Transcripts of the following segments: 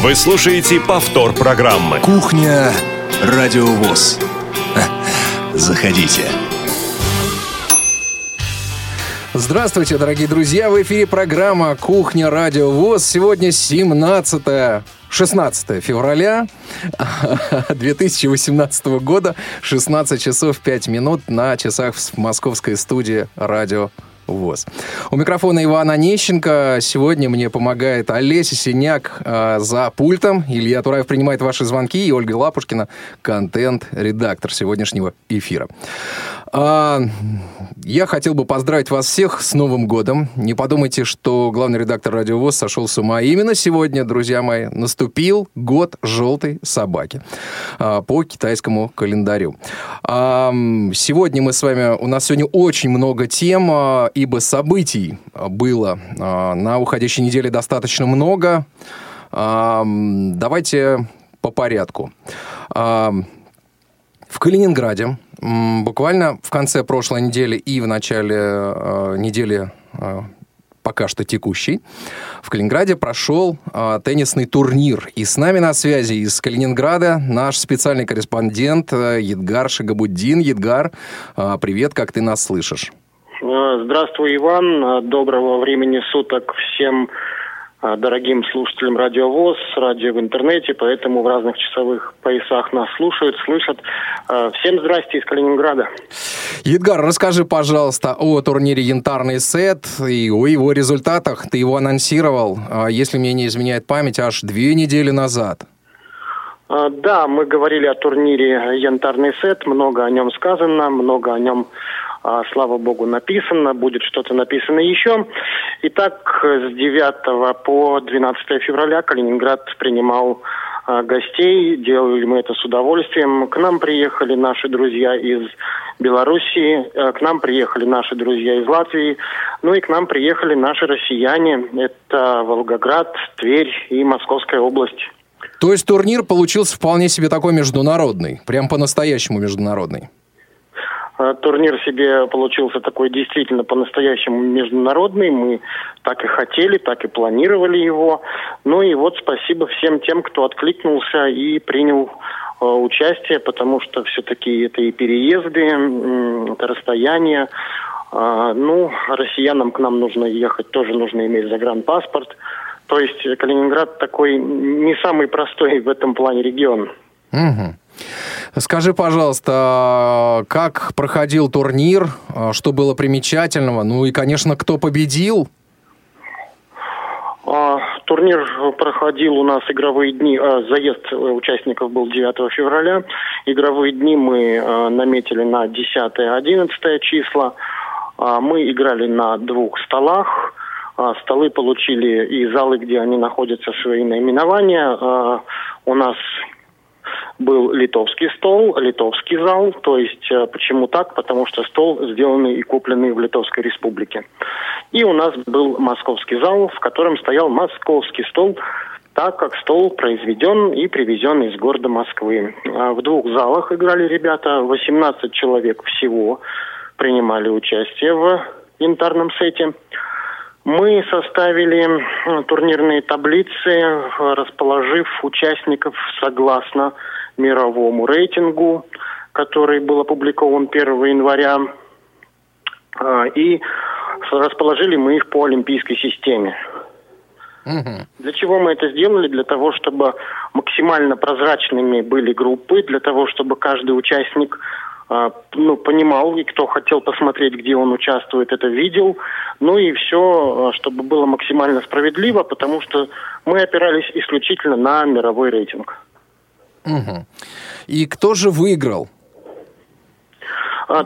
Вы слушаете повтор программы «Кухня Радио ВОС». Заходите. Здравствуйте, дорогие друзья! В эфире программа «Кухня Радио ВОС». Сегодня 16 февраля 2018 года, 16 часов 5 минут на часах в московской студии «Радио ВОС». У микрофона Иван Онищенко. Сегодня мне помогает Олеся Синяк за пультом. Илья Тураев принимает ваши звонки. И Ольга Лапушкина, контент-редактор сегодняшнего эфира. Я хотел бы поздравить вас всех с Новым годом. Не подумайте, что главный редактор «Радио ВОС» сошел с ума. Именно сегодня, друзья мои, наступил год желтой собаки по китайскому календарю. Сегодня мы с вами... У нас сегодня очень много тем, ибо событий было на уходящей неделе достаточно много. Давайте по порядку. В Калининграде буквально в конце прошлой недели и в начале недели, пока что текущей, в Калининграде прошел теннисный турнир. И с нами на связи из Калининграда наш специальный корреспондент Эдгар Шагабуддин. Эдгар, привет, как ты нас слышишь? Здравствуй, Иван. Доброго времени суток всем дорогим слушателям Радио ВОС, радио в интернете, поэтому в разных часовых поясах нас слушают, слышат. Всем здрасте из Калининграда. Эдгар, расскажи, пожалуйста, о турнире «Янтарный сет» и о его результатах. Ты его анонсировал, если мне не изменяет память, аж 2 недели назад. Да, мы говорили о турнире «Янтарный сет», много о нем сказано, много о нем, слава богу, написано, будет что-то написано еще. Итак, с 9 по 12 февраля Калининград принимал гостей. Делали мы это с удовольствием. К нам приехали наши друзья из Белоруссии, к нам приехали наши друзья из Латвии, ну и к нам приехали наши россияне. Это Волгоград, Тверь и Московская область. То есть турнир получился вполне себе такой международный, прям по-настоящему международный. Турнир себе получился такой действительно по-настоящему международный. Мы так и хотели, так и планировали его. Ну и вот спасибо всем тем, кто откликнулся и принял участие, потому что все-таки это и переезды, это расстояние. Ну, россиянам к нам нужно ехать, тоже нужно иметь загранпаспорт. То есть Калининград такой не самый простой в этом плане регион. Угу. Скажи, пожалуйста, как проходил турнир, что было примечательного, ну и, конечно, кто победил? Турнир проходил у нас игровые дни, заезд участников был 9 февраля, игровые дни мы наметили на 10-11 числа, мы играли на 2 столах, столы получили и залы, где они находятся, свои наименования, у нас... Был литовский стол, литовский зал. То есть, почему так? Потому что стол сделанный и купленный в Литовской Республике. И у нас был московский зал, в котором стоял московский стол, так как стол произведен и привезен из города Москвы. В 2 залах играли ребята. 18 человек всего принимали участие в «Янтарном сете». Мы составили турнирные таблицы, расположив участников согласно мировому рейтингу, который был опубликован 1 января. И расположили мы их по олимпийской системе. Для чего мы это сделали? Для того, чтобы максимально прозрачными были группы, для того, чтобы каждый участник... понимал, и кто хотел посмотреть, где он участвует, это видел. Ну и все, чтобы было максимально справедливо, потому что мы опирались исключительно на мировой рейтинг. Угу. И кто же выиграл?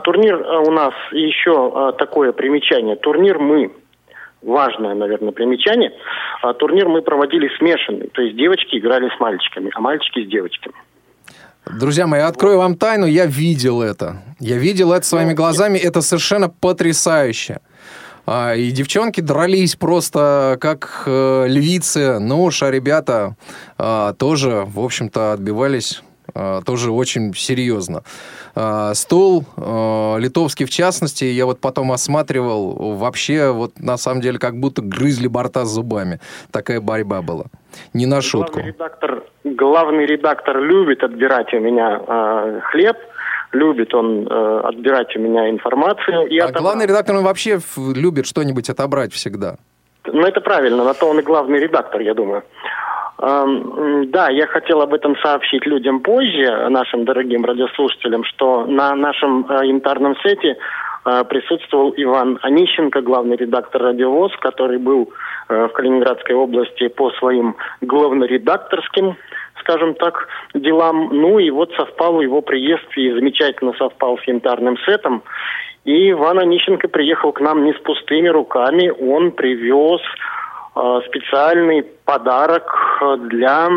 Турнир у нас еще такое примечание. Турнир мы, важное, наверное, примечание, турнир мы проводили смешанный. То есть девочки играли с мальчиками, а мальчики с девочками. Друзья мои, открою вам тайну, я видел это. Я видел это своими глазами, это совершенно потрясающе. И девчонки дрались просто как львицы, ну уж, а ребята тоже, в общем-то, отбивались тоже очень серьезно. Стол литовский, в частности, я вот потом осматривал, вообще вот на самом деле как будто грызли борта зубами. Такая борьба была. Не на шутку. Главный редактор любит отбирать у меня хлеб, любит он отбирать у меня информацию. И главный редактор, он вообще любит что-нибудь отобрать всегда. Ну, это правильно, на то он и главный редактор, я думаю. Да, я хотел об этом сообщить людям позже, нашим дорогим радиослушателям, что на нашем янтарном сете присутствовал Иван Онищенко, главный редактор «Радио ВОС», который был в Калининградской области по своим главноредакторским, скажем так, делам. Ну и вот совпал его приезд, и замечательно совпал с янтарным сетом. И Иван Онищенко приехал к нам не с пустыми руками, он привез специальный подарок для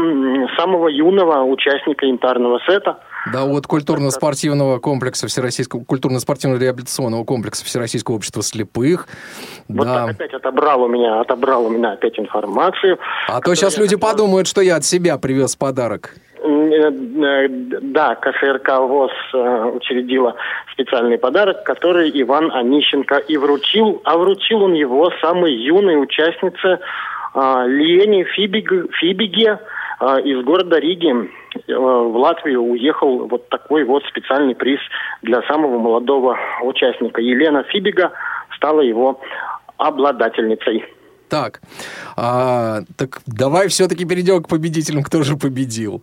самого юного участника янтарного сета. Да, от культурно-спортивного комплекса Всероссийского, культурно-спортивного реабилитационного комплекса Всероссийского общества слепых. Вот да. Так опять отобрал у меня опять информацию. А то сейчас люди подумают, что я от себя привез подарок. Да, КСРК ВОЗ учредила специальный подарок, который Иван Онищенко и вручил. А вручил он его самой юной участнице Елене Фибиге из города Риги. В Латвию уехал вот такой вот специальный приз для самого молодого участника. Елена Фибига стала его обладательницей. Так, так давай все-таки перейдем к победителям, кто же победил.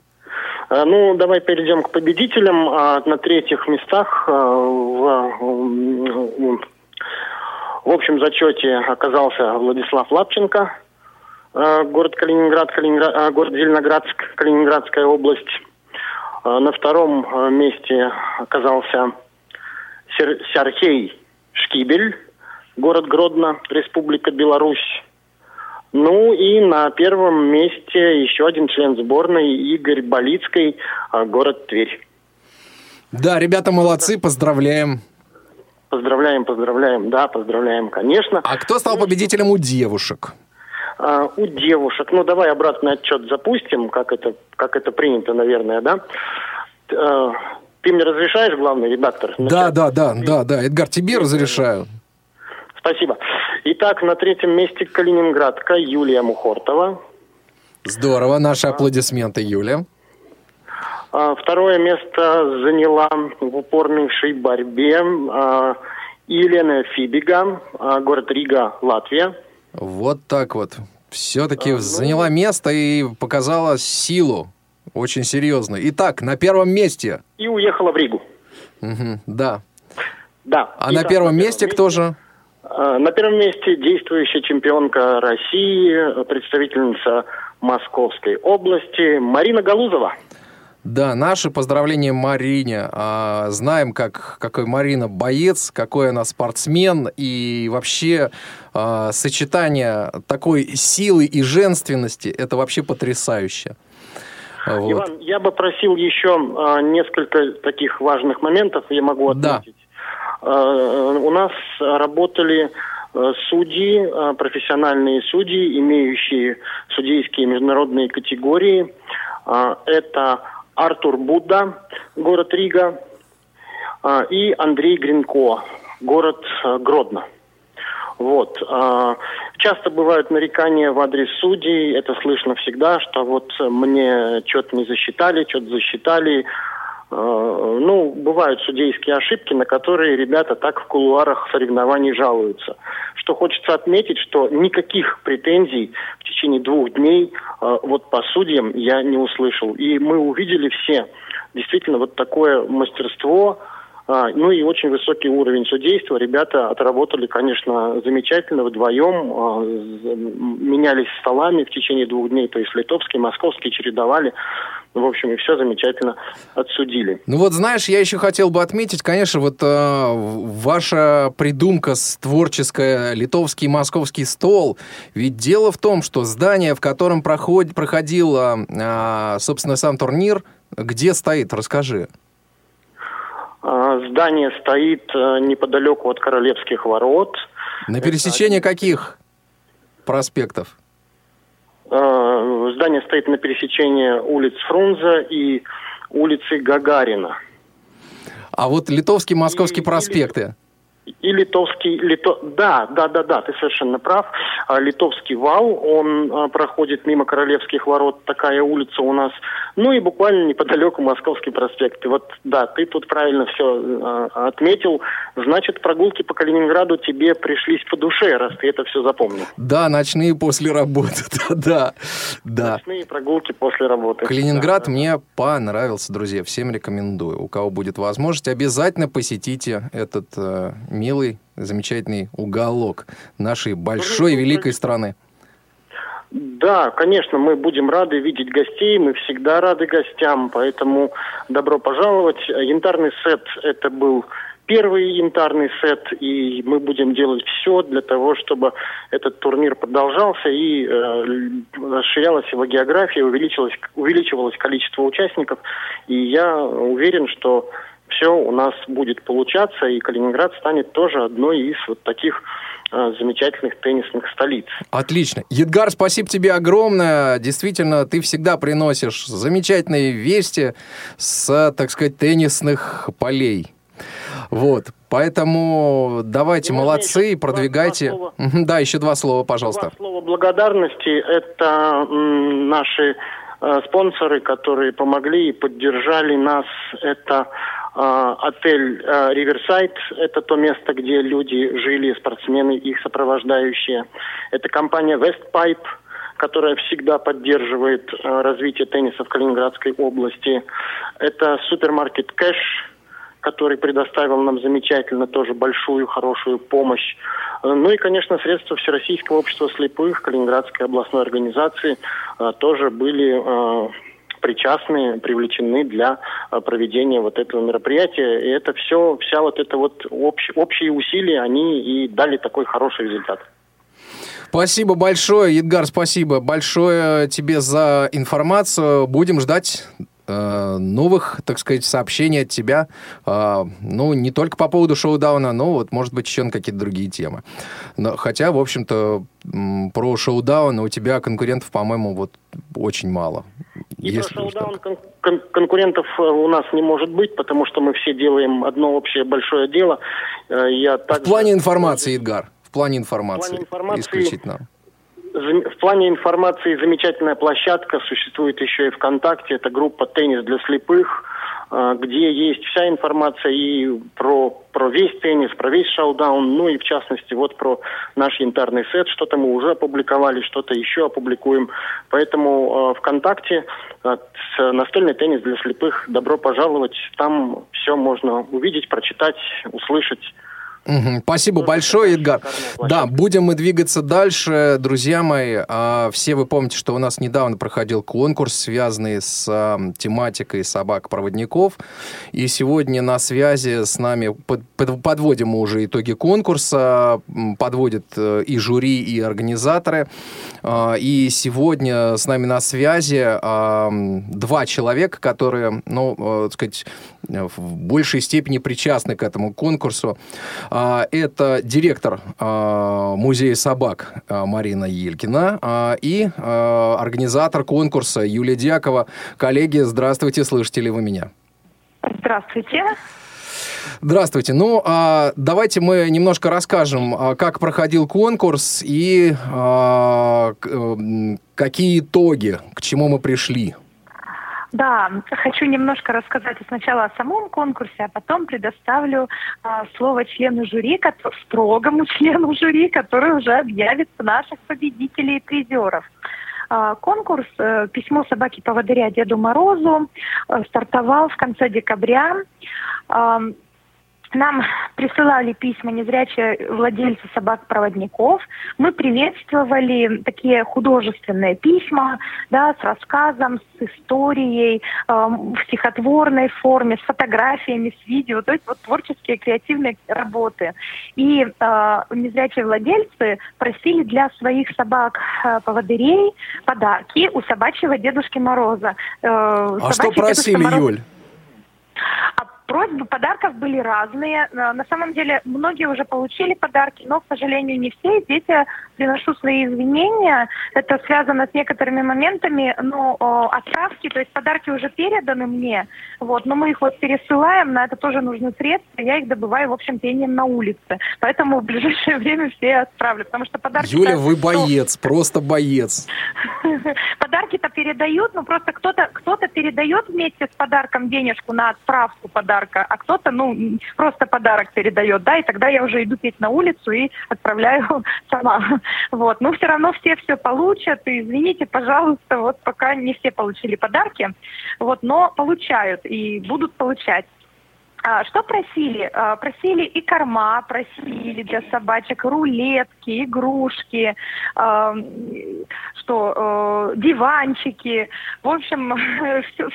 Ну, давай перейдем к победителям. На третьих местах в общем зачете оказался Владислав Лапченко, город Калининград, город Зеленоградск, Калининградская область. На втором месте оказался Сергей Шкибель, город Гродно, Республика Беларусь. Ну и на первом месте еще один член сборной, Игорь Болицкий, город Тверь. Да, ребята молодцы, поздравляем. Поздравляем, конечно. А кто стал победителем у девушек? У девушек, ну давай обратный отчет запустим, как это принято, наверное, да? Ты мне разрешаешь, главный редактор? Да, Эдгар, тебе разрешаю. Спасибо. Итак, на третьем месте калининградка Юлия Мухортова. Здорово, наши аплодисменты, Юля. Второе место заняла в упорнейшей борьбе Елена Фибига, город Рига, Латвия. Вот так вот. Все-таки заняла место и показала силу очень серьезно. Итак, на первом месте. И уехала в Ригу. Угу, да. А на первом месте кто же? На первом месте действующая чемпионка России, представительница Московской области Марина Галузова. Да, наши поздравления Марине. Знаем, какой Марина боец, какой она спортсмен. И вообще сочетание такой силы и женственности – это вообще потрясающе. Вот. Иван, я бы просил еще несколько таких важных моментов, я могу отметить. Да. У нас работали судьи, профессиональные судьи, имеющие судейские международные категории. Это Артур Будда, город Рига, и Андрей Гринко, город Гродно. Вот. Часто бывают нарекания в адрес судей, это слышно всегда, что вот мне что-то не засчитали, что-то засчитали. Ну, бывают судейские ошибки, на которые ребята так в кулуарах соревнований жалуются. Что хочется отметить, что никаких претензий в течение 2 дней вот по судьям я не услышал. И мы увидели все действительно вот такое мастерство, ну и очень высокий уровень судейства. Ребята отработали, конечно, замечательно вдвоем, менялись столами в течение 2 дней, то есть литовский, московский чередовали. В общем, и все замечательно отсудили. Ну вот, знаешь, я еще хотел бы отметить, конечно, вот ваша придумка творческая, литовский московский стол. Ведь дело в том, что здание, в котором проходил, собственно, сам турнир, где стоит? Расскажи. Здание стоит неподалеку от Королевских ворот. На пересечении каких проспектов? Здание стоит на пересечении улиц Фрунзе и улицы Гагарина. А вот Литовский, Московский проспекты? И литовский... Да, ты совершенно прав. Литовский вал, он проходит мимо Королевских ворот, такая улица у нас. Ну и буквально неподалеку Московский проспект. И вот, да, ты тут правильно все отметил. Значит, прогулки по Калининграду тебе пришлись по душе, раз ты это все запомнил. Да, ночные после работы. Да. Ночные прогулки после работы. Калининград мне понравился, друзья. Всем рекомендую. У кого будет возможность, обязательно посетите этот... милый, замечательный уголок нашей большой, великой страны. Да, конечно, мы будем рады видеть гостей, мы всегда рады гостям, поэтому добро пожаловать. Янтарный сет – это был первый янтарный сет, и мы будем делать все для того, чтобы этот турнир продолжался и расширялась его география, увеличивалось количество участников, и я уверен, что все у нас будет получаться, и Калининград станет тоже одной из вот таких замечательных теннисных столиц. Отлично. Эдгар, спасибо тебе огромное. Действительно, ты всегда приносишь замечательные вести с, так сказать, теннисных полей. Вот. Поэтому давайте, молодцы, продвигайте. Да, еще два слова, пожалуйста. Два слова благодарности. Это наши спонсоры, которые помогли и поддержали нас. Это отель «Риверсайт», это то место, где люди жили, спортсмены, их сопровождающие. Это компания «Вестпайп», которая всегда поддерживает развитие тенниса в Калининградской области. Это супермаркет «Cash», который предоставил нам замечательно тоже большую, хорошую помощь. Ну и, конечно, средства Всероссийского общества слепых, Калининградской областной организации тоже были... причастны, привлечены для проведения вот этого мероприятия. И это все, вся вот эта вот общие усилия, они и дали такой хороший результат. Спасибо большое, Эдгар, спасибо большое тебе за информацию. Будем ждать новых, так сказать, сообщений от тебя. Ну, не только по поводу шоу-дауна, но вот, может быть, еще на какие-то другие темы. Но, хотя, в общем-то, про шоу-даун у тебя конкурентов, по-моему, вот очень мало. И про шоу-даун конкурентов у нас не может быть, потому что мы все делаем одно общее большое дело. В плане информации, Эдгар, исключительно. В плане информации замечательная площадка существует еще и ВКонтакте. Это группа «Теннис для слепых», где есть вся информация и про весь теннис, про весь шоудаун, ну и в частности вот про наш янтарный сет. Что-то мы уже опубликовали, что-то еще опубликуем. Поэтому ВКонтакте «Настольный теннис для слепых». Добро пожаловать. Там все можно увидеть, прочитать, услышать. Угу. Спасибо большое, Эдгар. Да, будем мы двигаться дальше, друзья мои. Все вы помните, что у нас недавно проходил конкурс, связанный с тематикой собак-проводников. И сегодня на связи с нами подводим мы уже итоги конкурса, подводят и жюри, и организаторы. И сегодня с нами на связи два человека, которые, ну, так сказать, в большей степени причастны к этому конкурсу. Это директор музея собак Марина Елькина и организатор конкурса Юлия Дьякова. Коллеги, здравствуйте, слышите ли вы меня? Здравствуйте. Здравствуйте. Ну, давайте мы немножко расскажем, как проходил конкурс и какие итоги, к чему мы пришли. Да, хочу немножко рассказать сначала о самом конкурсе, а потом предоставлю слово члену жюри, строгому члену жюри, который уже объявит наших победителей и призеров. Конкурс «Письмо собаки-поводыря Деду Морозу» стартовал в конце декабря. Нам присылали письма незрячие владельцы собак-проводников. Мы приветствовали такие художественные письма, да, с рассказом, с историей, в стихотворной форме, с фотографиями, с видео. То есть вот творческие, креативные работы. И незрячие владельцы просили для своих собак-поводырей подарки у собачьего Дедушки Мороза. А что просили, Юль? Просьбы подарков были разные. На самом деле, многие уже получили подарки, но, к сожалению, не все. Дети, приношу свои извинения. Это связано с некоторыми моментами, но отправки, то есть подарки уже переданы мне, вот, но мы их вот пересылаем, на это тоже нужны средства. Я их добываю, в общем, пением на улице. Поэтому в ближайшее время все отправлю, потому что подарки... Юля, вы боец, просто боец. Подарки-то передают, но просто кто-то передает вместе с подарком денежку на отправку подарка, а кто-то, просто подарок передает, да, и тогда я уже иду петь на улицу и отправляю сама. Вот, но все равно все получат, и извините, пожалуйста, вот пока не все получили подарки, вот, но получают и будут получать. Что просили? Просили и корма, просили для собачек рулетки, игрушки, диванчики. В общем,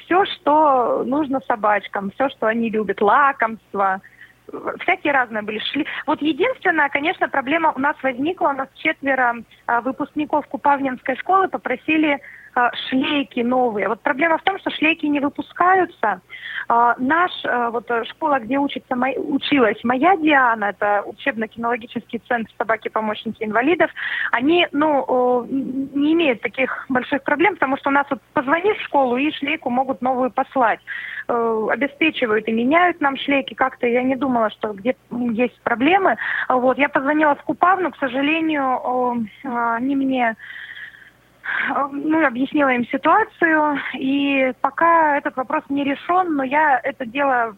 все, что нужно собачкам, все, что они любят, лакомства. Всякие разные были. Вот единственная, конечно, проблема у нас возникла. У нас 4 выпускников Купавнинской школы попросили шлейки новые. Вот проблема в том, что шлейки не выпускаются. Школа, где училась моя Диана, это учебно-кинологический центр собаки-помощники инвалидов, они, не имеют таких больших проблем, потому что у нас вот позвонишь в школу и шлейку могут новую послать. Обеспечивают и меняют нам шлейки. Как-то я не думала, что где есть проблемы. Вот. Я позвонила в Купавну, к сожалению, они мне... объяснила им ситуацию, и пока этот вопрос не решен, но я это дело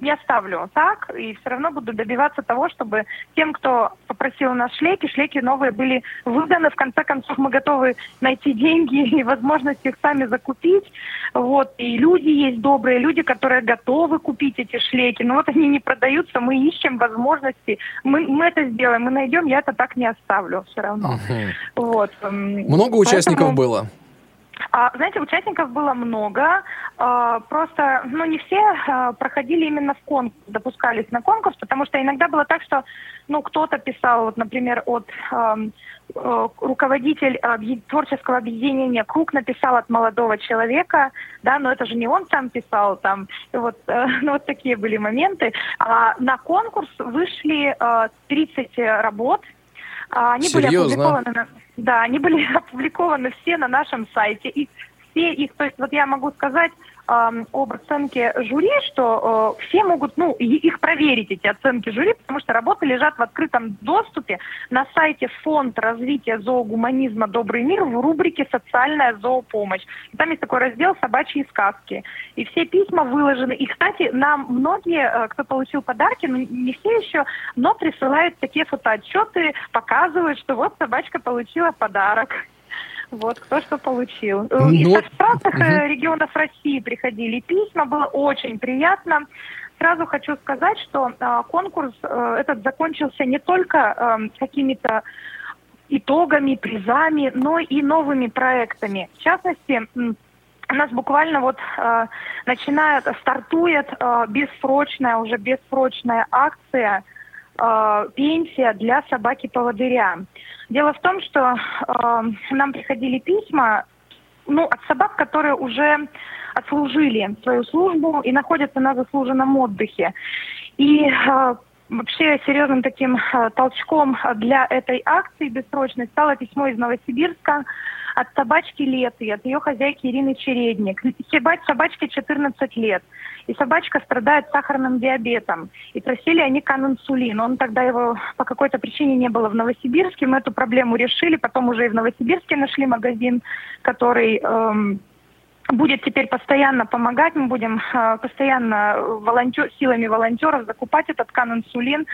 не оставлю так, и все равно буду добиваться того, чтобы тем, кто попросил у нас шлейки новые были выданы. В конце концов, мы готовы найти деньги и возможность их сами закупить. Вот. И люди есть добрые, люди, которые готовы купить эти шлейки, но вот они не продаются, мы ищем возможности. Мы это сделаем, мы найдем, я это так не оставлю все равно. Угу. Вот. Много участников было? Участников было много, просто, не все проходили именно в конкурс, допускались на конкурс, потому что иногда было так, что, кто-то писал, вот, например, руководитель творческого объединения «Круг» написал от молодого человека, да, но это же не он сам писал, там, вот такие были моменты. На конкурс вышли 30 работ. Они Серьезно? Были опубликованы, да, они были опубликованы все на нашем сайте. И все их, то есть вот я могу сказать об оценке жюри, что все могут, их проверить, эти оценки жюри, потому что работы лежат в открытом доступе на сайте Фонд развития зоогуманизма Добрый мир в рубрике «Социальная зоопомощь». И там есть такой раздел «Собачьи сказки». И все письма выложены. И, кстати, нам многие, кто получил подарки, не все еще, но присылают такие фотоотчеты, показывают, что вот собачка получила подарок. Вот, кто что получил. Из разных регионов России приходили письма, было очень приятно. Сразу хочу сказать, что конкурс этот закончился не только какими-то итогами, призами, но и новыми проектами. В частности, у нас буквально стартует бессрочная акция «Пенсия для собаки-поводыря». Дело в том, что нам приходили письма от собак, которые уже отслужили свою службу и находятся на заслуженном отдыхе. И вообще серьезным таким толчком для этой акции бессрочной стало письмо из Новосибирска от собачки Леты, от ее хозяйки Ирины Чередник. Собачке 14 лет, и собачка страдает сахарным диабетом. И просили они канинсулин. Он тогда его по какой-то причине не было в Новосибирске. Мы эту проблему решили, потом уже и в Новосибирске нашли магазин, который... будет теперь постоянно помогать, мы будем постоянно силами волонтеров закупать этот канинсулин.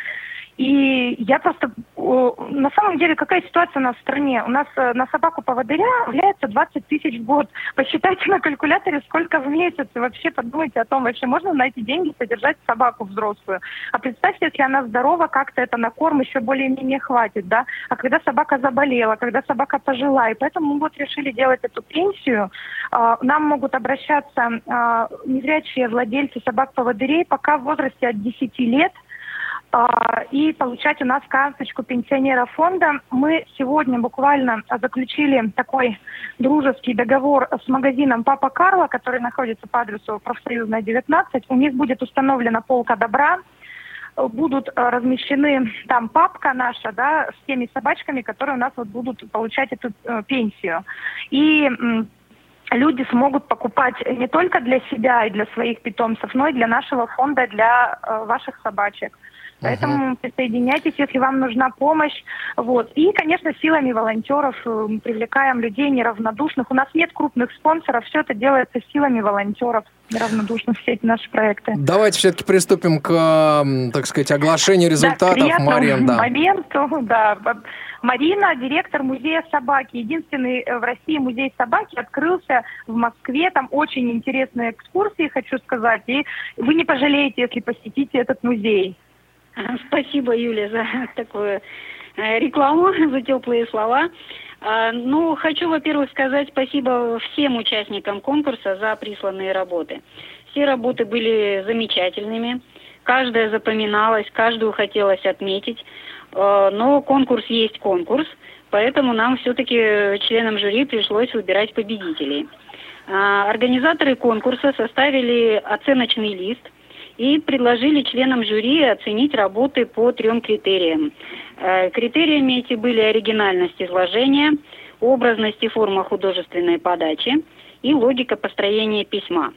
И я просто... на самом деле, какая ситуация у нас в стране? У нас на собаку-поводыря является 20 тысяч в год. Посчитайте на калькуляторе, сколько в месяц. И вообще подумайте о том, вообще можно на эти деньги содержать собаку взрослую. А представьте, если она здорова, как-то это на корм еще более-менее хватит, да? А когда собака заболела, когда собака пожила. И поэтому мы решили делать эту пенсию. Нам могут обращаться незрячие владельцы собак-поводырей пока в возрасте от 10 лет. и получать у нас карточку пенсионера фонда. Мы сегодня буквально заключили такой дружеский договор с магазином «Папа Карла», который находится по адресу Профсоюзная, 19. У них будет установлена полка добра. Будут размещены там папка наша, да, с теми собачками, которые у нас вот будут получать эту пенсию. И люди смогут покупать не только для себя и для своих питомцев, но и для нашего фонда, для ваших собачек. Поэтому присоединяйтесь, если вам нужна помощь. Вот. И, конечно, силами волонтеров привлекаем людей неравнодушных. У нас нет крупных спонсоров, все это делается силами волонтеров неравнодушных, все эти наши проекты. Давайте все-таки приступим к, так сказать, оглашению результатов. Да, к приятному моменту, да. Марина, директор музея собаки. Единственный в России музей собаки открылся в Москве. Там очень интересные экскурсии, хочу сказать. И вы не пожалеете, если посетите этот музей. Спасибо, Юля, за такую рекламу, за теплые слова. Ну, хочу, во-первых, сказать спасибо всем участникам конкурса за присланные работы. Все работы были замечательными, каждая запоминалась, каждую хотелось отметить. Но конкурс есть конкурс, поэтому нам все-таки, членам жюри, пришлось выбирать победителей. Организаторы конкурса составили оценочный лист и предложили членам жюри оценить работы по 3 критериям. Критериями эти были оригинальность изложения, образность и форма художественной подачи и логика построения письма.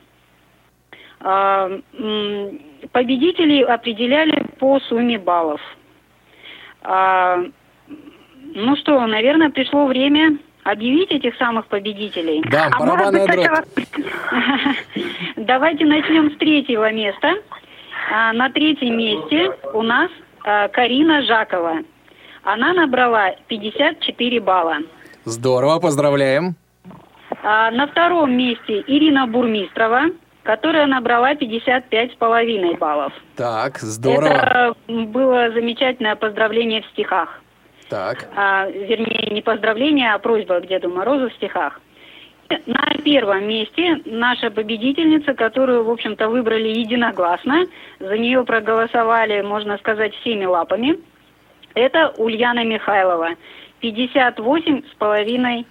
Победителей определяли по сумме баллов. Ну что, наверное, пришло время объявить этих самых победителей. Да, барабанная дробь. Давайте начнем с третьего места. На третьем месте у нас Карина Жакова. Она набрала 54 балла. Здорово, поздравляем. На втором месте Ирина Бурмистрова, которая набрала 55,5 баллов. Так, здорово. Это было замечательное поздравление в стихах. Так. Вернее, не поздравление, а просьба к Деду Морозу в стихах. На первом месте наша победительница, которую, в общем-то, выбрали единогласно. За нее проголосовали, можно сказать, всеми лапами. Это Ульяна Михайлова. 58,5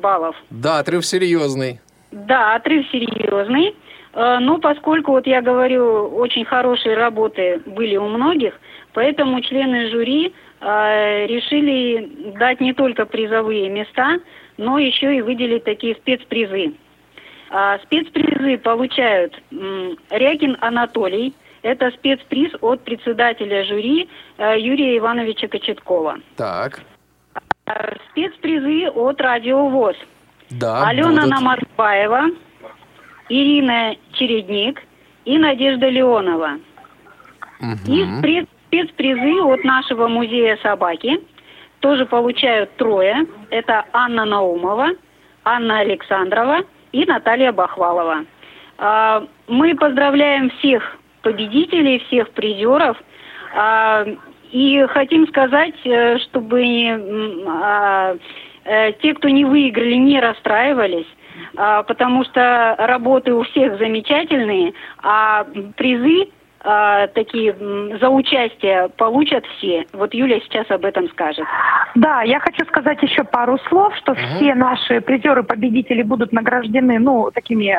баллов. Да, отрыв серьезный. Да, отрыв серьезный. Но поскольку, вот я говорю, очень хорошие работы были у многих, поэтому члены жюри решили дать не только призовые места, но еще и выделить такие спецпризы. Спецпризы получают Рякин Анатолий. Это спецприз от председателя жюри Юрия Ивановича Кочеткова. Так. Спецпризы от Радио ВОС. Да, Алена Намарбаева, Ирина Чередник и Надежда Леонова. Угу. И спецпризы от нашего музея собаки тоже получают трое. Это Анна Наумова, Анна Александрова и Наталья Бахвалова. Мы поздравляем всех победителей, всех призеров. И хотим сказать, чтобы те, кто не выиграли, не расстраивались, потому что работы у всех замечательные, а призы такие за участие получат все. Вот Юля сейчас об этом скажет. Да, я хочу сказать еще пару слов, что все наши призеры-победители будут награждены, ну, такими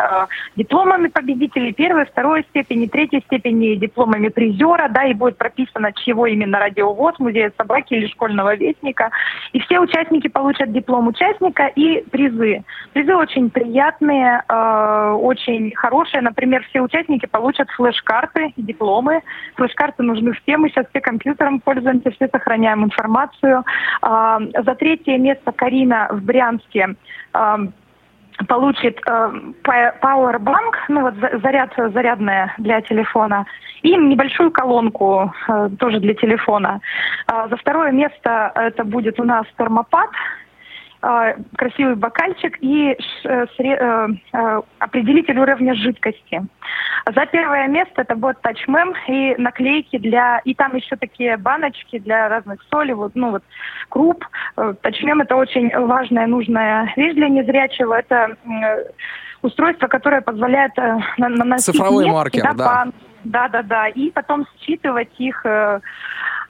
дипломами победителей первой, второй степени, третьей степени, дипломами призера, да, и будет прописано, чьего именно Радио ВОС, музея собаки или школьного вестника. И все участники получат диплом участника и призы. Призы очень приятные, очень хорошие. Например, все участники получат флеш-карты, дипломы. Флеш-карты нужны всем. Мы сейчас все компьютером пользуемся, все сохраняем информацию. За третье место Карина в Брянске получит Powerbank, ну вот зарядная для телефона, и небольшую колонку тоже для телефона. За второе место это будет у нас термопад, красивый бокальчик и определитель уровня жидкости. За первое место это будет тачмем и наклейки и там еще такие баночки для разных солей, вот, ну вот круп. Тачмем это очень важная, нужная вещь для незрячего. Это устройство, которое позволяет наносить цифровой маркер, да. Да. И потом считывать их.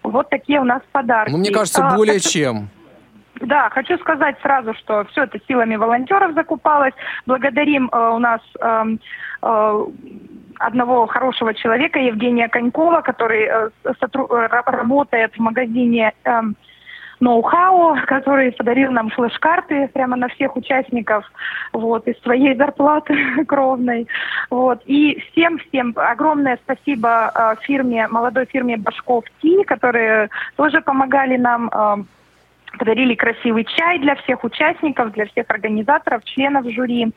Вот такие у нас подарки. Ну, мне кажется, более чем. Да, хочу сказать сразу, что все это силами волонтеров закупалось. Благодарим у нас одного хорошего человека, Евгения Конькова, который работает в магазине «Ноу-хау», который подарил нам флеш-карты прямо на всех участников, вот, из своей зарплаты кровной. Вот. И всем огромное спасибо молодой фирме «Башков Ти», которые тоже помогали нам, подарили красивый чай для всех участников, для всех организаторов, членов жюри.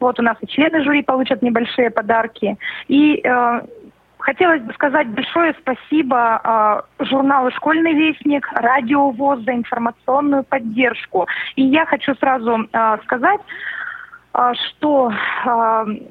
Вот у нас и члены жюри получат небольшие подарки. И хотелось бы сказать большое спасибо журналу «Школьный вестник», «Радио ВОС» за информационную поддержку. И я хочу сразу сказать, что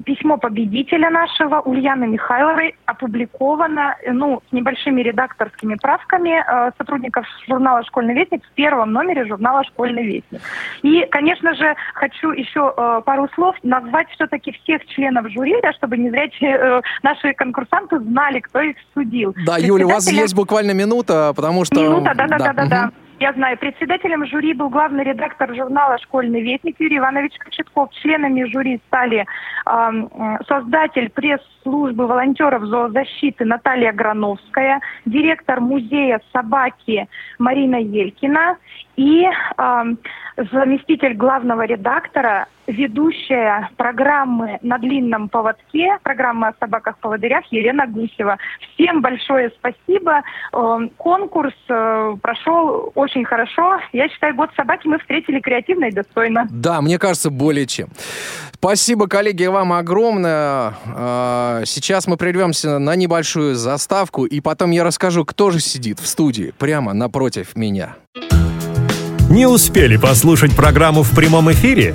письмо победителя нашего, Ульяны Михайловой, опубликовано с небольшими редакторскими правками сотрудников журнала «Школьный вестник» в первом номере журнала «Школьный вестник». И, конечно же, хочу еще пару слов назвать все-таки всех членов жюри, да, чтобы не зря наши конкурсанты знали, кто их судил. Да, Юля, у вас есть буквально минута, потому что... Минута. Я знаю, председателем жюри был главный редактор журнала «Школьный вестник» Юрий Иванович Кочетков. Членами жюри стали создатель пресс-службы волонтеров зоозащиты Наталья Грановская, директор музея собаки Марина Елькина и заместитель главного редактора, ведущая программы «На длинном поводке», программы о собаках-поводырях Елена Гусева. Всем большое спасибо. Конкурс прошел очень хорошо. Я считаю, год собаки мы встретили креативно и достойно. Да, мне кажется, более чем. Спасибо, коллеги, вам огромное. Сейчас мы прервемся на небольшую заставку, и потом я расскажу, кто же сидит в студии прямо напротив меня. Не успели послушать программу в прямом эфире?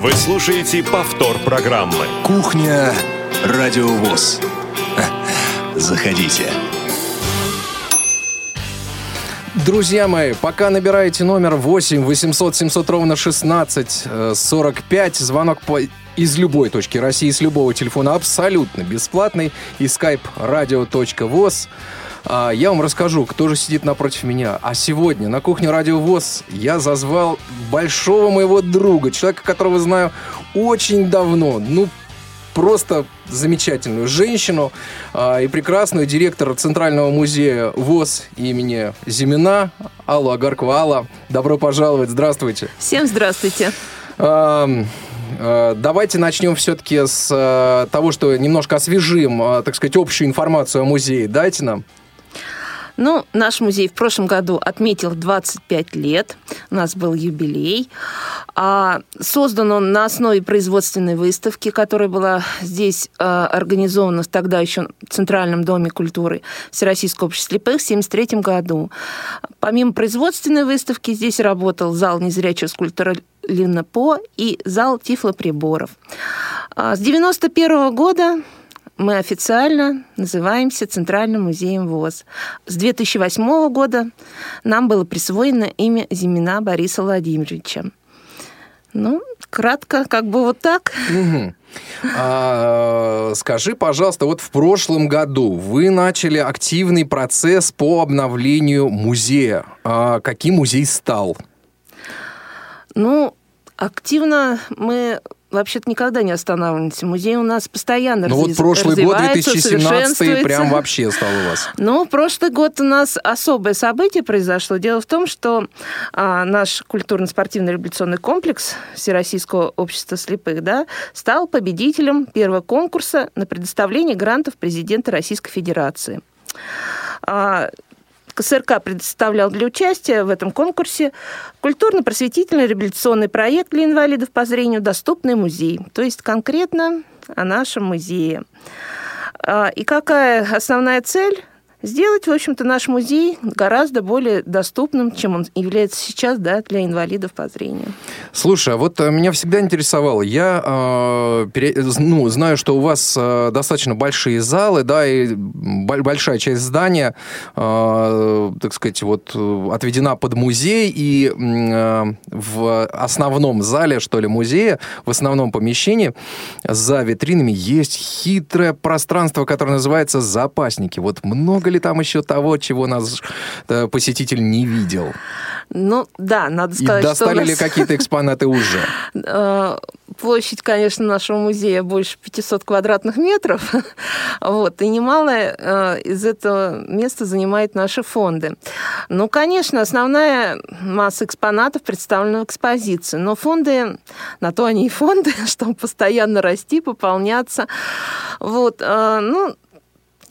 Вы слушаете повтор программы «Кухня Радио ВОС». Заходите. Друзья мои, пока набираете номер 8 800 700 ровно 1645, звонок из любой точки России, с любого телефона абсолютно бесплатный, и Skype radio.voz. Я вам расскажу, кто же сидит напротив меня. А сегодня на кухне Радио ВОС я зазвал большого моего друга, человека, которого знаю очень давно, просто замечательную женщину и прекрасную, директора Центрального музея ВОС имени Зимина, Аллу Огаркову. Алла, добро пожаловать, здравствуйте. Всем здравствуйте. Давайте начнем все-таки с того, что немножко освежим, так сказать, общую информацию о музее. Дайте нам. Наш музей в прошлом году отметил 25 лет. У нас был юбилей. Создан он на основе производственной выставки, которая была здесь организована в тогда еще Центральном доме культуры Всероссийского общества слепых в 1973 году. Помимо производственной выставки здесь работал зал незрячего скульптора Линна По и зал тифлоприборов. С 1991 года мы официально называемся Центральным музеем ВОС. С 2008 года нам было присвоено имя Зимина Бориса Владимировича. Кратко, вот так. Скажи, пожалуйста, в прошлом году вы начали активный процесс по обновлению музея. Каким музей стал? Активно мы... Вообще-то никогда не останавливаемся. Музей у нас постоянно развивается, прошлый год, 2017, прям вообще стал у вас. Прошлый год у нас особое событие произошло. Дело в том, что наш культурно-спортивный революционный комплекс Всероссийского общества слепых стал победителем первого конкурса на предоставление грантов президента Российской Федерации. КСРК предоставлял для участия в этом конкурсе культурно-просветительный реабилитационный проект для инвалидов по зрению «Доступный музей», то есть конкретно о нашем музее. И какая основная цель? Сделать, в общем-то, наш музей гораздо более доступным, чем он является сейчас, да, для инвалидов по зрению. Слушай, а вот меня всегда интересовало, я знаю, что у вас достаточно большие залы, да, и большая часть здания, так сказать, вот отведена под музей, и в основном зале, что ли, музея, в основном помещении за витринами есть хитрое пространство, которое называется «Запасники». Вот много ли там еще того, чего нас посетитель не видел? Ну, да, надо сказать, что... И достали ли какие-то экспонаты уже? Площадь, конечно, нашего музея больше 500 квадратных метров. Вот, и немало из этого места занимают наши фонды. Ну, конечно, основная масса экспонатов представлена в экспозиции. Но фонды, на то они и фонды, чтобы постоянно расти, пополняться. Вот, ну...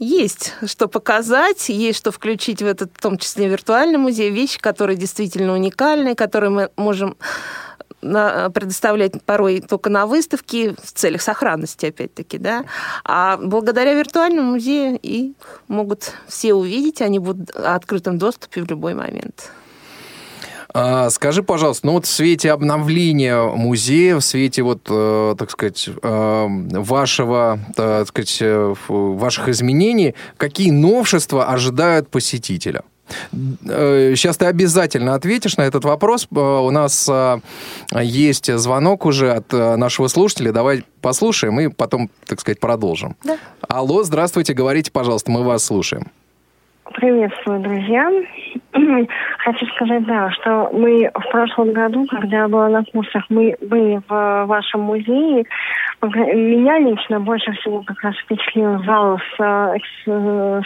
Есть что показать, есть что включить в этот, в том числе, виртуальный музей, вещи, которые действительно уникальны, которые мы можем предоставлять порой только на выставке в целях сохранности, опять-таки, да. А благодаря виртуальному музею их могут все увидеть, они будут в открытом доступе в любой момент. Скажи, пожалуйста, ну вот в свете обновления музея, в свете вот, так сказать, ваших изменений, какие новшества ожидают посетителя? Сейчас ты обязательно ответишь на этот вопрос. У нас есть звонок уже от нашего слушателя. Давай послушаем и потом, так сказать, продолжим. Да. Алло, здравствуйте, говорите, пожалуйста, мы вас слушаем. Приветствую, друзья. Хочу сказать, да, что мы в прошлом году, когда я была на курсах, мы были в вашем музее. Меня лично больше всего как раз впечатлил зал с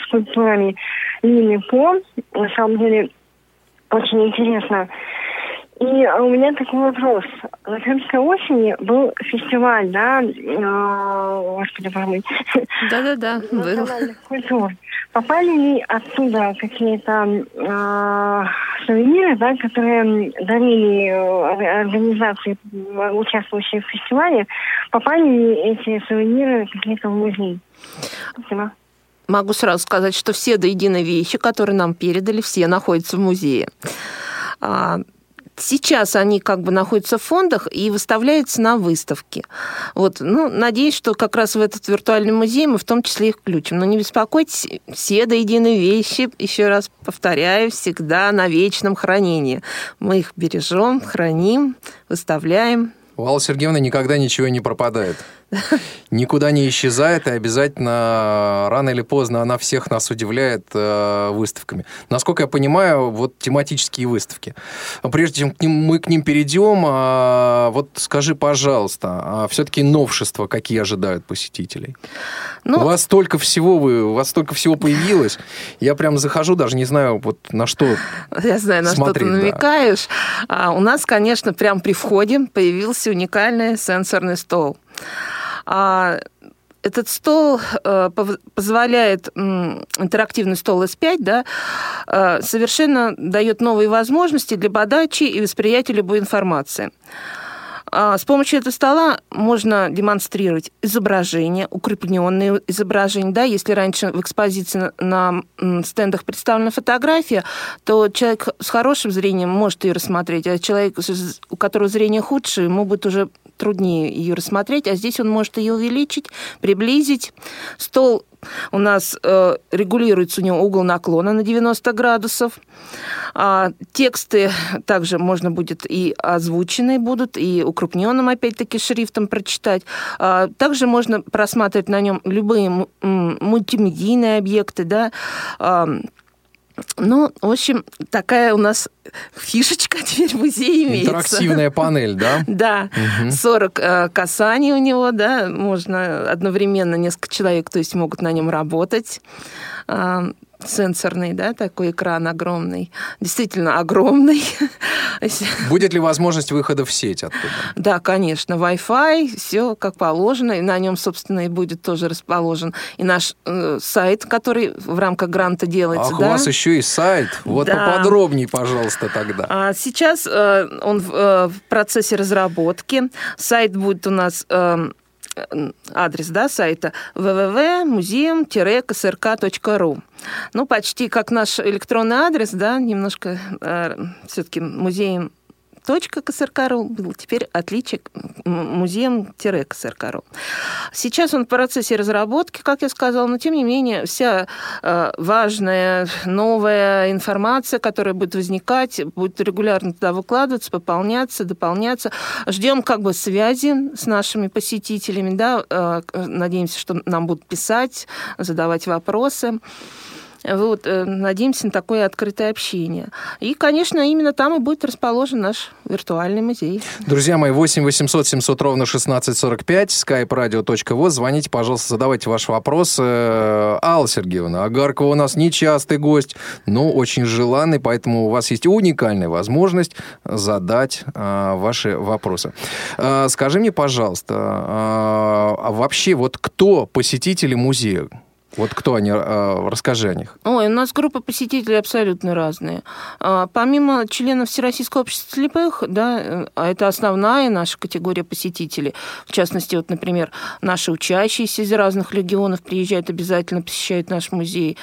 скульптурами Лили По. На самом деле, очень интересно. И у меня такой вопрос. На Крымской осени был фестиваль, да, господи, помню. Да-да-да, был. Культур. Попали ли оттуда какие-то сувениры, да, которые дарили организации, участвующие в фестивале? Попали ли эти сувениры какие-то в музей? Спасибо. Могу сразу сказать, что все до единой вещи, которые нам передали, все находятся в музее. Сейчас они как бы находятся в фондах и выставляются на выставке. Вот. Ну, надеюсь, что как раз в этот виртуальный музей мы в том числе их включим. Но не беспокойтесь, все до единой вещи, еще раз повторяю, всегда на вечном хранении. Мы их бережем, храним, выставляем. У Аллы Сергеевны никогда ничего не пропадает. Никуда не исчезает, и обязательно рано или поздно она всех нас удивляет выставками. Насколько я понимаю, вот тематические выставки. Прежде чем мы к ним перейдем, вот скажи, пожалуйста, все-таки новшества какие ожидают посетителей? Ну, у вас столько всего появилось. Я прям захожу, даже не знаю, вот на что смотреть. Я знаю, на что ты намекаешь. Да. У нас, конечно, прям при входе появился уникальный сенсорный стол. Этот стол позволяет, интерактивный стол S5, да, совершенно дает новые возможности для подачи и восприятия любой информации. С помощью этого стола можно демонстрировать изображения, укрепленные изображения. Да, если раньше в экспозиции на стендах представлена фотография, то человек с хорошим зрением может ее рассмотреть, а человек, у которого зрение худшее, ему будет уже труднее ее рассмотреть, а здесь он может ее увеличить, приблизить. Стол у нас регулируется, у него угол наклона на 90 градусов. Тексты также можно будет и озвученные будут, и укрупненным, опять-таки, шрифтом прочитать. Также можно просматривать на нем любые мультимедийные объекты, да. Ну, в общем, такая у нас фишечка теперь в музее имеется. Интерактивная панель, да? Да. 40 касаний у него, да. Можно одновременно несколько человек, то есть могут на нем работать. сенсорный, да, такой экран огромный, действительно огромный. Будет ли возможность выхода в сеть оттуда? Да, конечно, Wi-Fi, все как положено, и на нем, собственно, и будет тоже расположен и наш сайт, который в рамках гранта делается. Ах, да? У вас еще и сайт, вот да. Поподробнее, пожалуйста, тогда. А сейчас он в процессе разработки, сайт будет у нас... адрес, да, сайта www.museum-ksrk.ru. Ну, почти как наш электронный адрес, да, немножко все-таки museum.ksrk.ru был, теперь отличие museum-ksrk.ru. Сейчас он в процессе разработки, как я сказала, но, тем не менее, вся важная, новая информация, которая будет возникать, будет регулярно туда выкладываться, пополняться, дополняться. Ждем как бы связи с нашими посетителями, да, надеемся, что нам будут писать, задавать вопросы. Вот, надеемся на такое открытое общение. И, конечно, именно там и будет расположен наш виртуальный музей. Друзья мои, 8 800 700 ровно 1645, skype-radio.voz. Звоните, пожалуйста, задавайте ваш вопрос. Алла Сергеевна, Огаркова у нас нечастый гость, но очень желанный, поэтому у вас есть уникальная возможность задать ваши вопросы. Скажи мне, пожалуйста, вообще вот кто посетители музея? Вот кто они? Расскажи о них. Ой, у нас группа посетителей абсолютно разные. Помимо членов Всероссийского общества слепых, да, это основная наша категория посетителей. В частности, вот, например, наши учащиеся из разных регионов приезжают, обязательно посещают наш музей.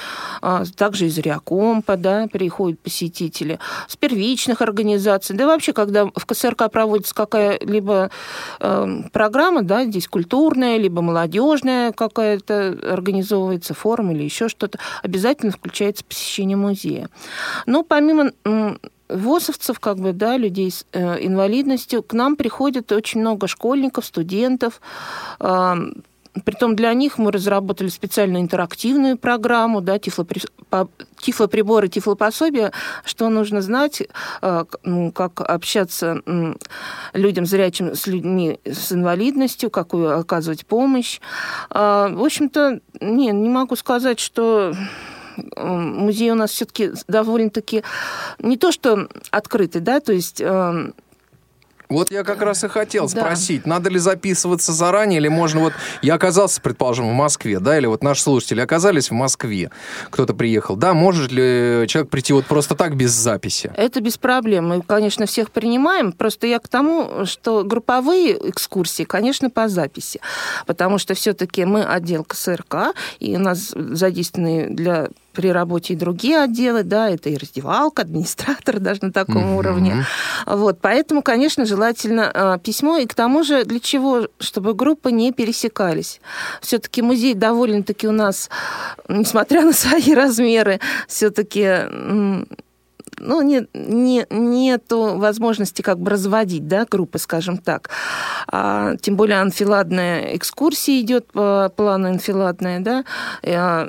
Также из Реакомпа, да, приходят посетители. С первичных организаций. Да вообще, когда в КСРК проводится какая-либо программа, да, здесь культурная, либо молодежная какая-то организовывается, форум или еще что-то, обязательно включается посещение музея. Но помимо ВОСовцев, как бы, да, людей с инвалидностью, к нам приходит очень много школьников, студентов. Притом для них мы разработали специальную интерактивную программу, да, тифлоприборы, тифлопособия, что нужно знать, как общаться людям зрячим с людьми с инвалидностью, какую оказывать помощь. В общем-то, не могу сказать, что... Музей у нас все-таки довольно-таки не то что открытый, да, то есть... Вот я как раз и хотел спросить, да. Надо ли записываться заранее, или можно вот... Я оказался, предположим, в Москве, да, или вот наши слушатели оказались в Москве, кто-то приехал, да, может ли человек прийти вот просто так без записи? Это без проблем, мы, конечно, всех принимаем, просто я к тому, что групповые экскурсии, конечно, по записи, потому что все-таки мы отдел КСРК, и у нас задействованы для... при работе и другие отделы, да, это и раздевалка, администратор даже на таком уровне. Вот, поэтому, конечно, желательно письмо. И к тому же, для чего? Чтобы группы не пересекались. Все-таки музей довольно-таки у нас, несмотря на свои размеры, все-таки... Ну, нету возможности как бы разводить, да, группы, скажем так. Тем более анфиладная экскурсия идет по плану анфиладная, да.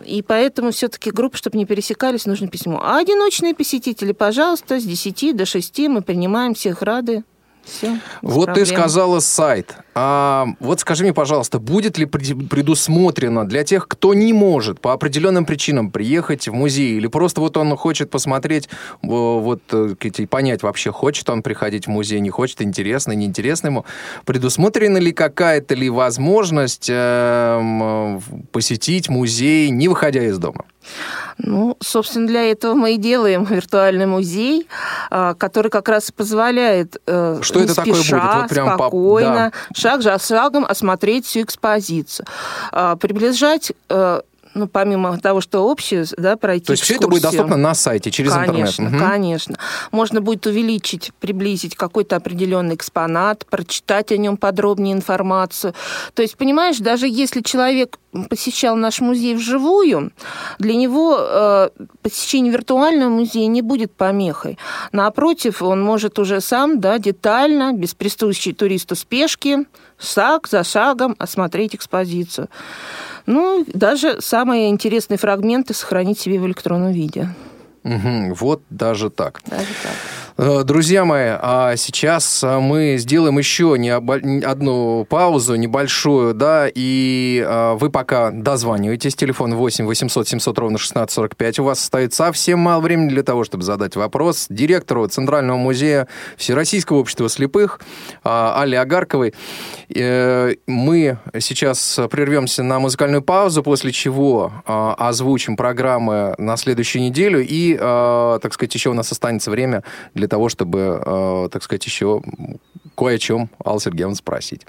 И поэтому все-таки группы, чтобы не пересекались, нужно письмо. А одиночные посетители, пожалуйста, с 10 до 6 мы принимаем, всех рады. Все, вот проблем. Ты сказала сайт. А вот скажи мне, пожалуйста, будет ли предусмотрено для тех, кто не может по определенным причинам приехать в музей, или просто вот он хочет посмотреть, вот, и понять вообще, хочет он приходить в музей, не хочет, интересно, неинтересно ему. Предусмотрена ли какая-то ли возможность посетить музей, не выходя из дома? Ну, собственно, для этого мы и делаем виртуальный музей, который как раз и позволяет что не это спеша, такое будет? Вот прям спокойно, да. Шаг за шагом осмотреть всю экспозицию. Приближать... Ну, помимо того, что общее, да, пройти экскурсию. То есть все это будет доступно на сайте, через интернет? Конечно, конечно. Можно будет увеличить, приблизить какой-то определенный экспонат, прочитать о нем подробнее информацию. То есть, понимаешь, даже если человек посещал наш музей вживую, для него посещение виртуального музея не будет помехой. Напротив, он может уже сам, да, детально, без присущей туристу спешки, шаг за шагом осмотреть экспозицию. Ну, даже самые интересные фрагменты сохранить себе в электронном виде. Угу, вот даже так. Даже так. Друзья мои, а сейчас мы сделаем еще одну паузу небольшую, да, и вы пока дозваниваетесь. Телефон 8 800 700 ровно 1645. У вас остается совсем мало времени для того, чтобы задать вопрос директору Центрального музея Всероссийского общества слепых Алле Огарковой. Мы сейчас прервемся на музыкальную паузу, после чего озвучим программы на следующую неделю. И, так сказать, еще у нас останется время для того, чтобы, так сказать, еще кое о чем Алла Сергеевна спросить.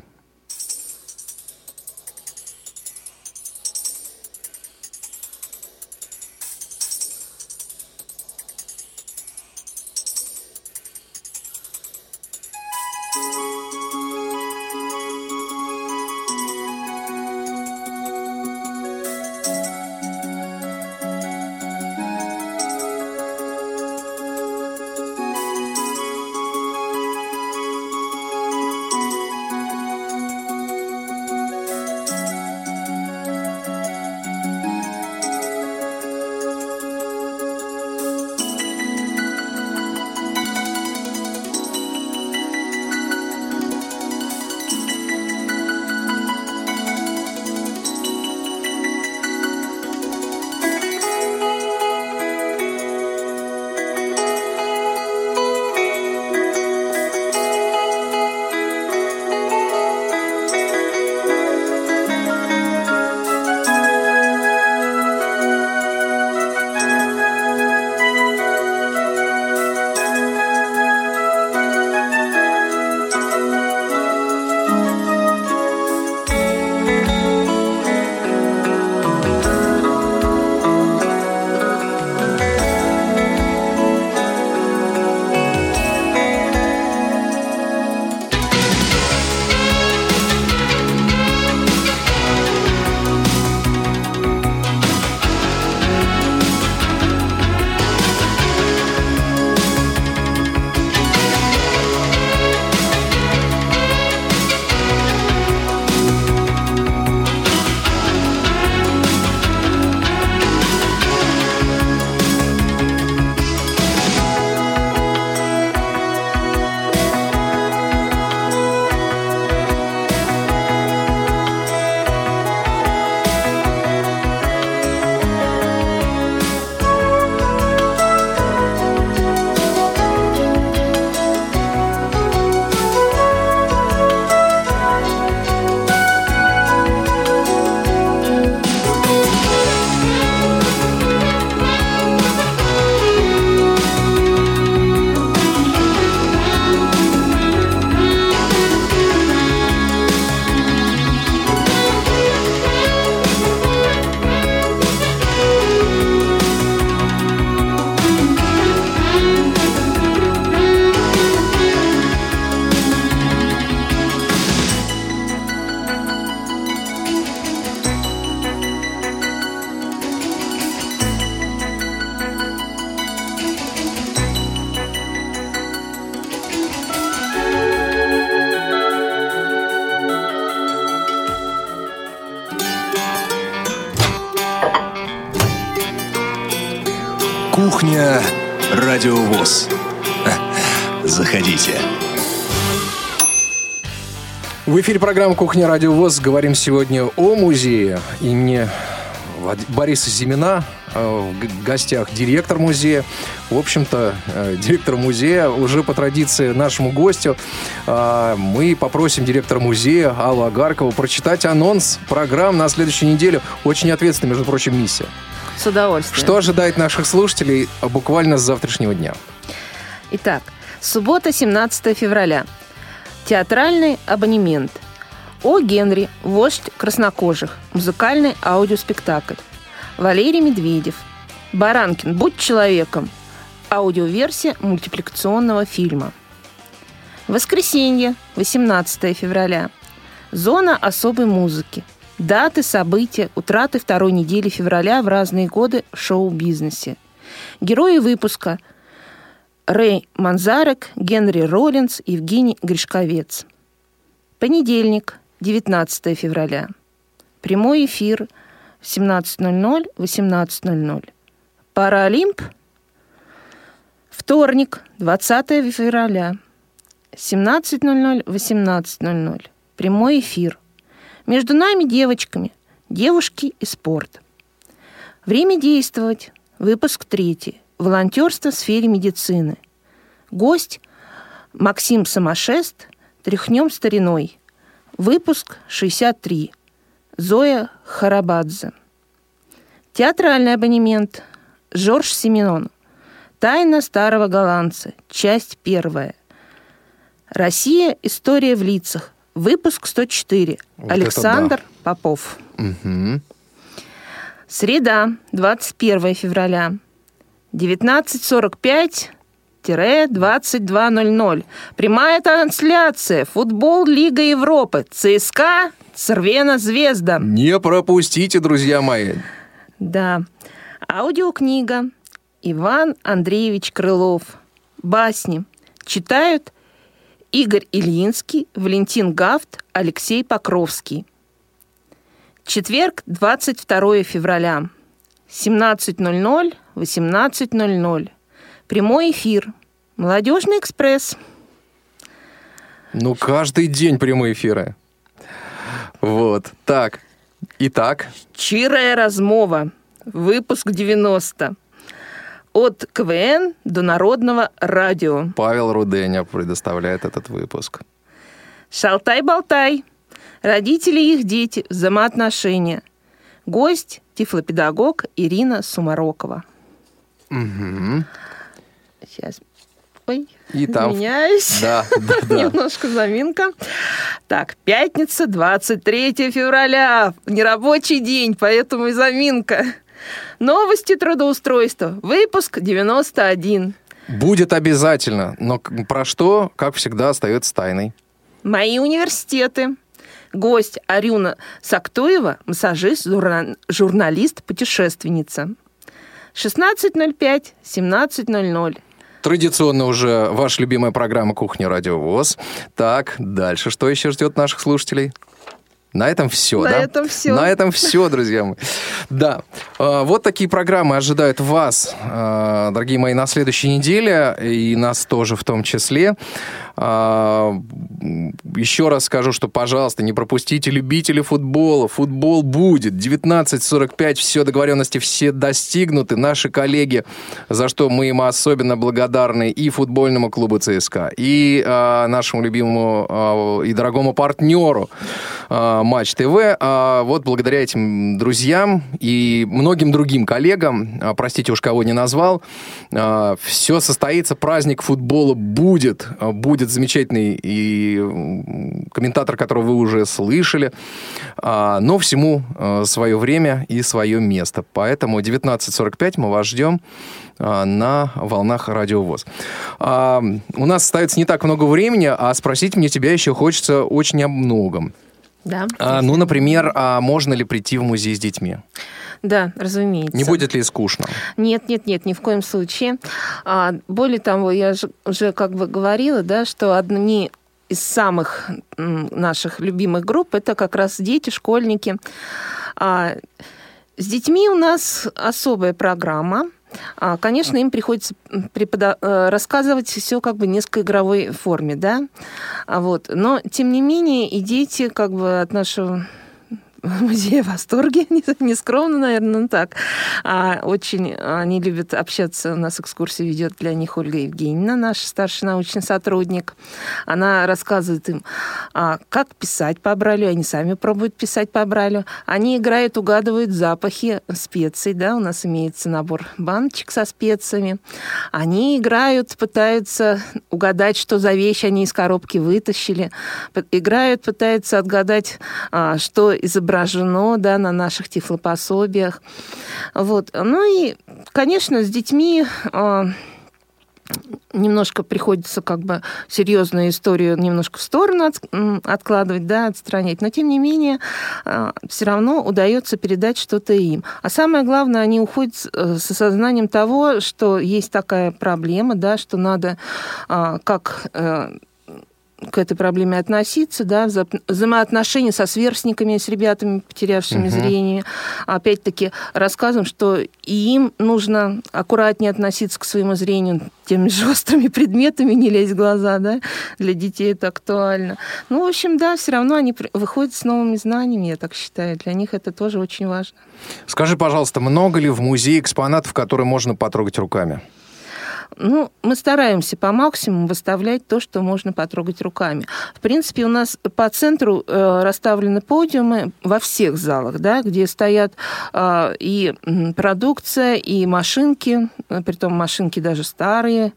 Кухня Радио ВОС. Заходите. В эфире программа «Кухня Радио ВОС». Говорим сегодня о музее имени Бориса Зимина. В гостях директор музея. В общем-то, директор музея уже по традиции нашему гостю. Мы попросим директора музея Аллу Огаркову прочитать анонс программ на следующую неделю. Очень ответственная, между прочим, миссия. С удовольствием. Что ожидает наших слушателей буквально с завтрашнего дня? Итак, суббота, 17 февраля. Театральный абонемент. О. Генри, вождь краснокожих. Музыкальный аудиоспектакль. Валерий Медведев. Баранкин, будь человеком. Аудиоверсия мультипликационного фильма. Воскресенье, 18 февраля. Зона особой музыки. Даты, события, утраты второй недели февраля в разные годы в шоу-бизнесе. Герои выпуска: Рэй Манзарек, Генри Роллинс, Евгений Гришковец. Понедельник, 19 февраля. Прямой эфир 17:00-18:00. Паралимп Вторник, 20 февраля, 17:00, 18:00. Прямой эфир. Между нами девочками. Девушки и спорт. Время действовать. Выпуск 3. Волонтерство в сфере медицины. Гость Максим Самошест. Тряхнем стариной. Выпуск 63. Зоя Харабадзе. Театральный абонемент. Жорж Семенон. Тайна старого голландца. Часть 1. Россия. История в лицах. Выпуск 104. Вот Александр Попов. Угу. Среда, 21 февраля, 19:45-22:00. Прямая трансляция. Футбол Лига Европы. ЦСКА. Црвена Звезда. Не пропустите, друзья мои. Да. Аудиокнига. Иван Андреевич Крылов. Басни. Читают Игорь Ильинский, Валентин Гафт, Алексей Покровский. Четверг, 22 февраля, 17:00, 18:00. Прямой эфир. Молодежный экспресс. Ну, каждый день прямые эфиры. Вот. Так. Итак. «Щирая размова». Выпуск 90. От КВН до Народного радио. Павел Руденя предоставляет этот выпуск. «Шалтай-болтай». Родители и их дети. Взаимоотношения. Гость – тифлопедагог Ирина Сумарокова. Угу. Сейчас. Ой, меняюсь. Да. Немножко заминка. Так, пятница, 23 февраля. Нерабочий день, поэтому и заминка. Новости трудоустройства. Выпуск 91. Будет обязательно, но про что, как всегда, остается тайной. Мои университеты. Гость Арюна Сактуева, массажист, журналист, путешественница. 16:05, 17:00. Традиционно уже ваша любимая программа «Кухня Радио ВОС». Так, дальше что еще ждет наших слушателей? На этом все, да? На этом все, друзья мои. Да. Вот такие программы ожидают вас, дорогие мои, на следующей неделе, и нас тоже в том числе. Еще раз скажу, что, пожалуйста, не пропустите любители футбола. Футбол будет. 19:45. Все договоренности, все достигнуты. Наши коллеги, за что мы им особенно благодарны, и футбольному клубу ЦСКА, и нашему любимому и дорогому партнеру Матч ТВ. Вот благодаря этим друзьям и многим другим коллегам, простите уж, кого не назвал, все состоится, праздник футбола будет. Будет замечательный и комментатор, которого вы уже слышали. Но всему свое время и свое место. Поэтому 19:45 мы вас ждем на волнах Радио ВОС. У нас остается не так много времени, а спросить мне тебя еще хочется очень о многом. Да. Ну, например, можно ли прийти в музей с детьми? Да, разумеется. Не будет ли скучно? Нет, ни в коем случае. Более того, я же уже как бы говорила, да, что одни из самых наших любимых групп – это как раз дети, школьники. С детьми у нас особая программа. Конечно, им приходится рассказывать все как бы в несколько игровой форме, да. Вот. Но, тем не менее, и дети как бы от нашего музея в восторге, не скромно, наверное, но так. Очень они любят общаться, у нас экскурсии ведет для них Ольга Евгеньевна, наш старший научный сотрудник. Она рассказывает им, как писать по брайлю, они сами пробуют писать по брайлю. Они играют, угадывают запахи специй, да, у нас имеется набор баночек со специями. Они играют, пытаются угадать, что за вещь они из коробки вытащили. Играют, пытаются отгадать, что изображено да, на наших тифлопособиях. Вот. Ну и, конечно, с детьми немножко приходится как бы серьезную историю немножко в сторону откладывать, да, отстранять. Но, тем не менее, все равно удается передать что-то им. А самое главное, они уходят с осознанием того, что есть такая проблема, да, что надо как к этой проблеме относиться, да, взаимоотношения со сверстниками, с ребятами, потерявшими зрение. Опять-таки рассказываем, что и им нужно аккуратнее относиться к своему зрению, теми же острыми предметами не лезть в глаза, да, для детей это актуально. Ну, в общем, да, все равно они выходят с новыми знаниями, я так считаю, для них это тоже очень важно. Скажи, пожалуйста, много ли в музее экспонатов, которые можно потрогать руками? Ну, мы стараемся по максимуму выставлять то, что можно потрогать руками. В принципе, у нас по центру расставлены подиумы во всех залах, да, где стоят и продукция, и машинки, притом машинки даже старые.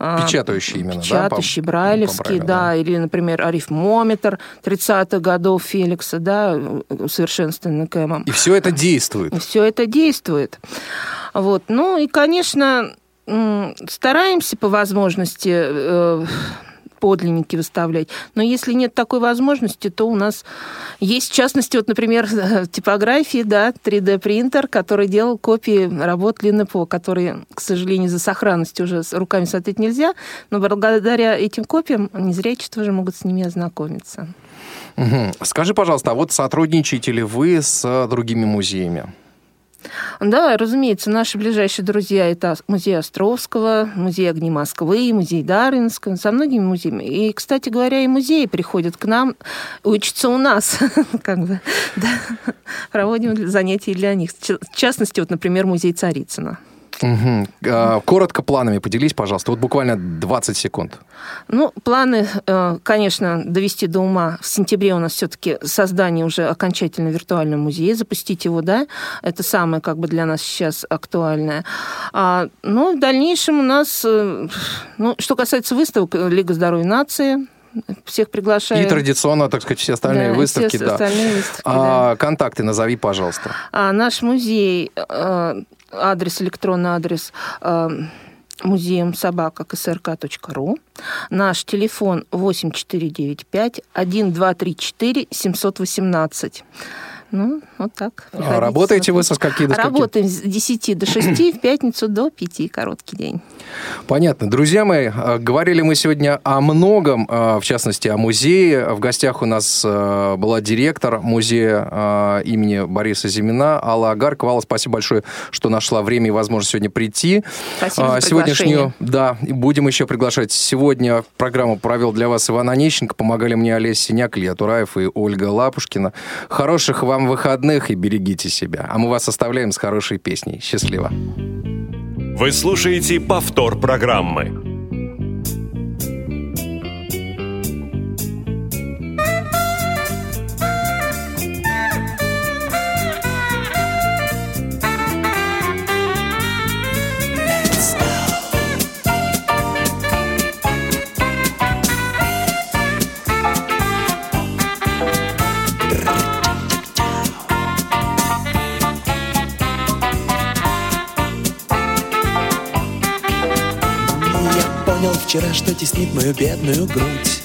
Печатающие именно, да? Печатающие, брайлевские, да, или, например, арифмометр 30-х годов Феликса, да, усовершенствованный Кэмом. И все это действует? Все это действует. Вот. Ну, и, конечно... Стараемся по возможности подлинники выставлять, но если нет такой возможности, то у нас есть, в частности, вот, например, в типографии, да, 3D-принтер, который делал копии работ Линепо, которые, к сожалению, за сохранностью уже руками смотреть нельзя, но благодаря этим копиям незрячие тоже могут с ними ознакомиться. Скажи, пожалуйста, а вот сотрудничаете ли вы с другими музеями? Да, разумеется, наши ближайшие друзья – это музей Островского, музей Огни Москвы, музей Дарвинского, со многими музеями. И, кстати говоря, и музеи приходят к нам, учатся у нас, как бы, да, проводим занятия для них. В частности, вот, например, музей Царицына. Коротко планами поделись, пожалуйста, вот буквально 20 секунд. Ну, планы, конечно, довести до ума. В сентябре у нас все-таки создание уже окончательно виртуального музея, запустить его, да, это самое как бы для нас сейчас актуальное. Ну, в дальнейшем у нас, ну, что касается выставок, Лига здоровья нации, всех приглашаю. И традиционно, так сказать, все остальные, да, выставки. Все остальные выставки, да. Контакты назови, пожалуйста. Наш музей... Адрес, электронный адрес музеем собака КСРК.ру. Наш телефон 8495-1234-718. Ну, вот так. Работаете вы со скольки до скольки? Работаем с 10 до 6, в пятницу до 5, короткий день. Понятно. Друзья мои, говорили мы сегодня о многом, в частности, о музее. В гостях у нас была директор музея имени Бориса Зимина Алла Огаркова. Алла, спасибо большое, что нашла время и возможность сегодня прийти. Спасибо за приглашение. Да, будем еще приглашать. Сегодня программу провел для вас Иван Онищенко. Помогали мне Олеся Синяк, Илья Тураев и Ольга Лапушкина. Хороших вам выходных и берегите себя. А мы вас оставляем с хорошей песней. Счастливо. Вы слушаете повтор программы. Вчера, что теснит мою бедную грудь,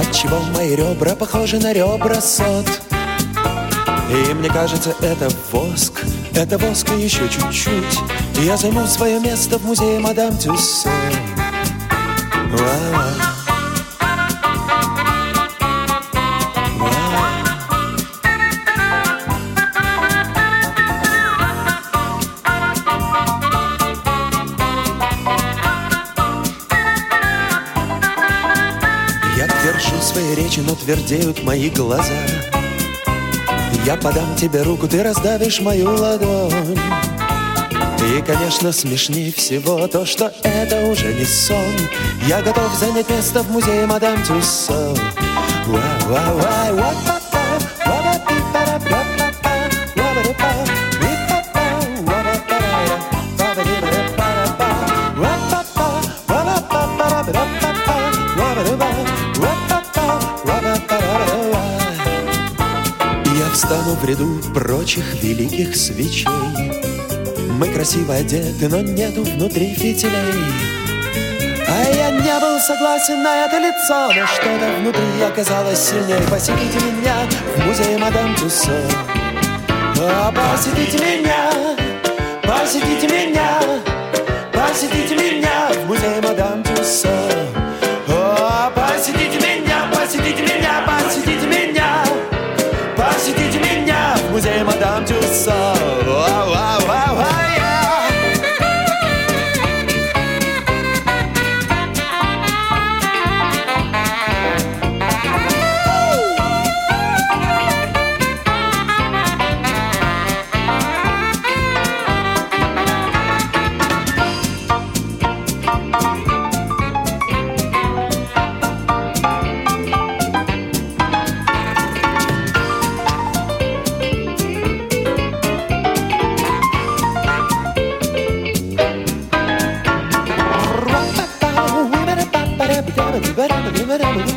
отчего мои ребра похожи на ребра сот. И мне кажется, это воск и еще чуть-чуть, и я займу свое место в музее мадам Тюссо. Но твердеют мои глаза. Я подам тебе руку, ты раздавишь мою ладонь. И, конечно, смешнее всего то, что это уже не сон. Я готов занять место в музее мадам Тюссо. Стану в ряду прочих великих свечей. Мы красиво одеты, но нету внутри фитилей. А я не был согласен на это лицо, но что-то внутри оказалось сильнее. Посетите меня в музее мадам Тюссо. Посетите меня, посетите меня, посетите меня в музее мадам Тюссо. Посетите индюса.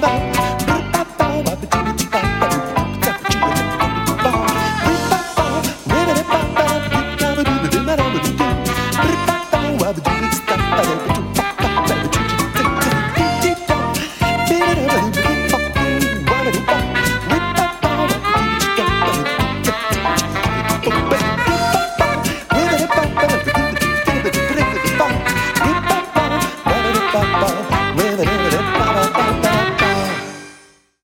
Bye.